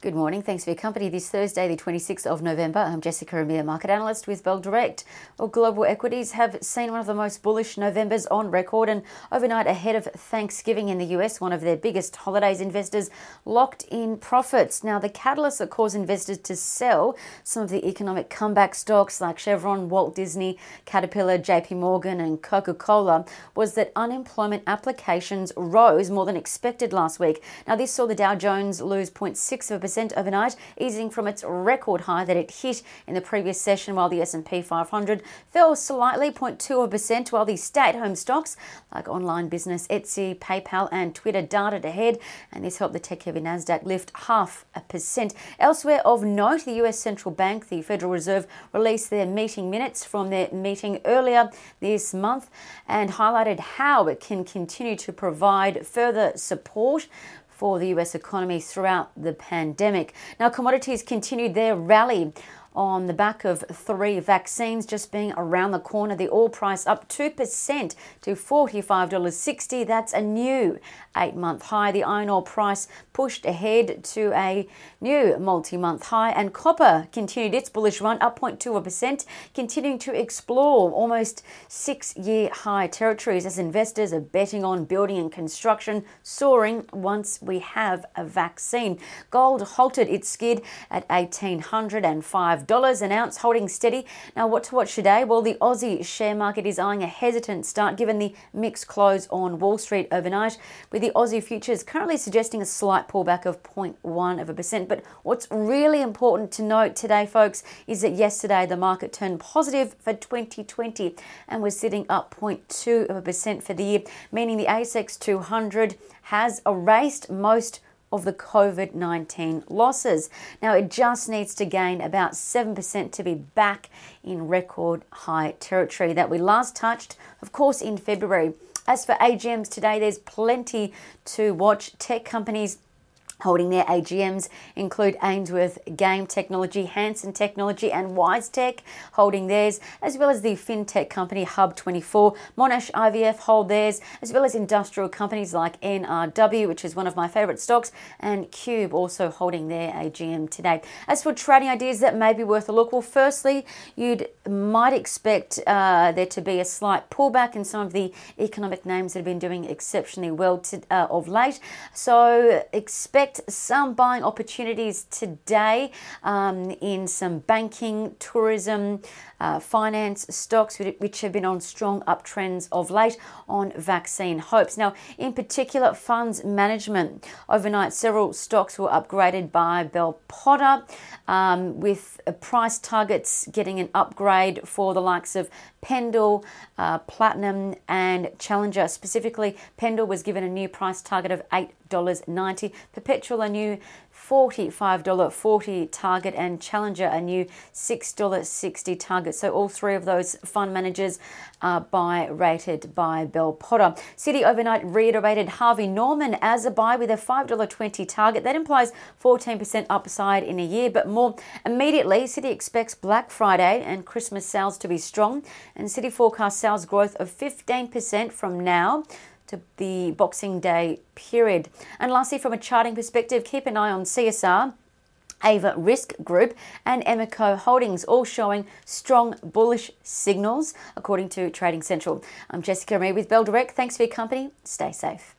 Good morning. Thanks for your company this Thursday, the 26th of November. I'm Jessica Amir, market analyst with Bell Direct. Well, global equities have seen one of the most bullish Novembers on record, and overnight ahead of Thanksgiving in the US, one of their biggest holidays, investors locked in profits. Now, the catalysts that cause investors to sell some of the economic comeback stocks like Chevron, Walt Disney, Caterpillar, JP Morgan and Coca-Cola was that unemployment applications rose more than expected last week. Now, this saw the Dow Jones lose 0.6% overnight, easing from its record high that it hit in the previous session, while the S&P 500 fell slightly 0.2%, while the stay-at-home stocks like online business Etsy, PayPal and Twitter darted ahead, and this helped the tech-heavy Nasdaq lift 0.5%. Elsewhere of note, the US Central Bank, the Federal Reserve, released their meeting minutes from their meeting earlier this month and highlighted how it can continue to provide further support for the US economy throughout the pandemic. Now, commodities continued their rally on the back of three vaccines just being around the corner. The oil price up 2% to $45.60. That's a new eight-month high. The iron ore price pushed ahead to a new multi-month high, and copper continued its bullish run up 0.2%, continuing to explore almost six-year high territories as investors are betting on building and construction soaring once we have a vaccine. Gold halted its skid at $1,805. An ounce, holding steady. Now, what to watch today? Well, the Aussie share market is eyeing a hesitant start given the mixed close on Wall Street overnight, with the Aussie futures currently suggesting a slight pullback of 0.1%. But what's really important to note today, folks, is that yesterday the market turned positive for 2020 and was sitting up 0.2% for the year, meaning the ASX 200 has erased most of the COVID-19 losses. Now, it just needs to gain about 7% to be back in record high territory that we last touched, of course, in February. As for AGMs today, there's plenty to watch. Tech companies holding their AGMs include Ainsworth Game Technology, Hansen Technology and WiseTech holding theirs, as well as the fintech company Hub24. Monash IVF hold theirs, as well as industrial companies like NRW, which is one of my favourite stocks, and Cube also holding their AGM today. As for trading ideas that may be worth a look, well, firstly, you might expect there to be a slight pullback in some of the economic names that have been doing exceptionally well of late. So expect some buying opportunities today in some banking, tourism, finance stocks, which have been on strong uptrends of late on vaccine hopes. Now, in particular, funds management. Overnight, several stocks were upgraded by Bell Potter, with price targets getting an upgrade for the likes of Pendle, Platinum and Challenger. Specifically, Pendle was given a new price target of $8.90, Perpetual a new $45.40 target, and Challenger a new $6.60 target. So all three of those fund managers are buy rated by Bell Potter. Citi overnight reiterated Harvey Norman as a buy with a $5.20 target. That implies 14% upside in a year, but more immediately, Citi expects Black Friday and Christmas sales to be strong, and Citi forecasts sales growth of 15% from now to the Boxing Day period. And lastly, from a charting perspective, keep an eye on CSR, Ava Risk Group and Emeco Holdings, all showing strong bullish signals, according to Trading Central. I'm Jessica Amir with Bell Direct. Thanks for your company. Stay safe.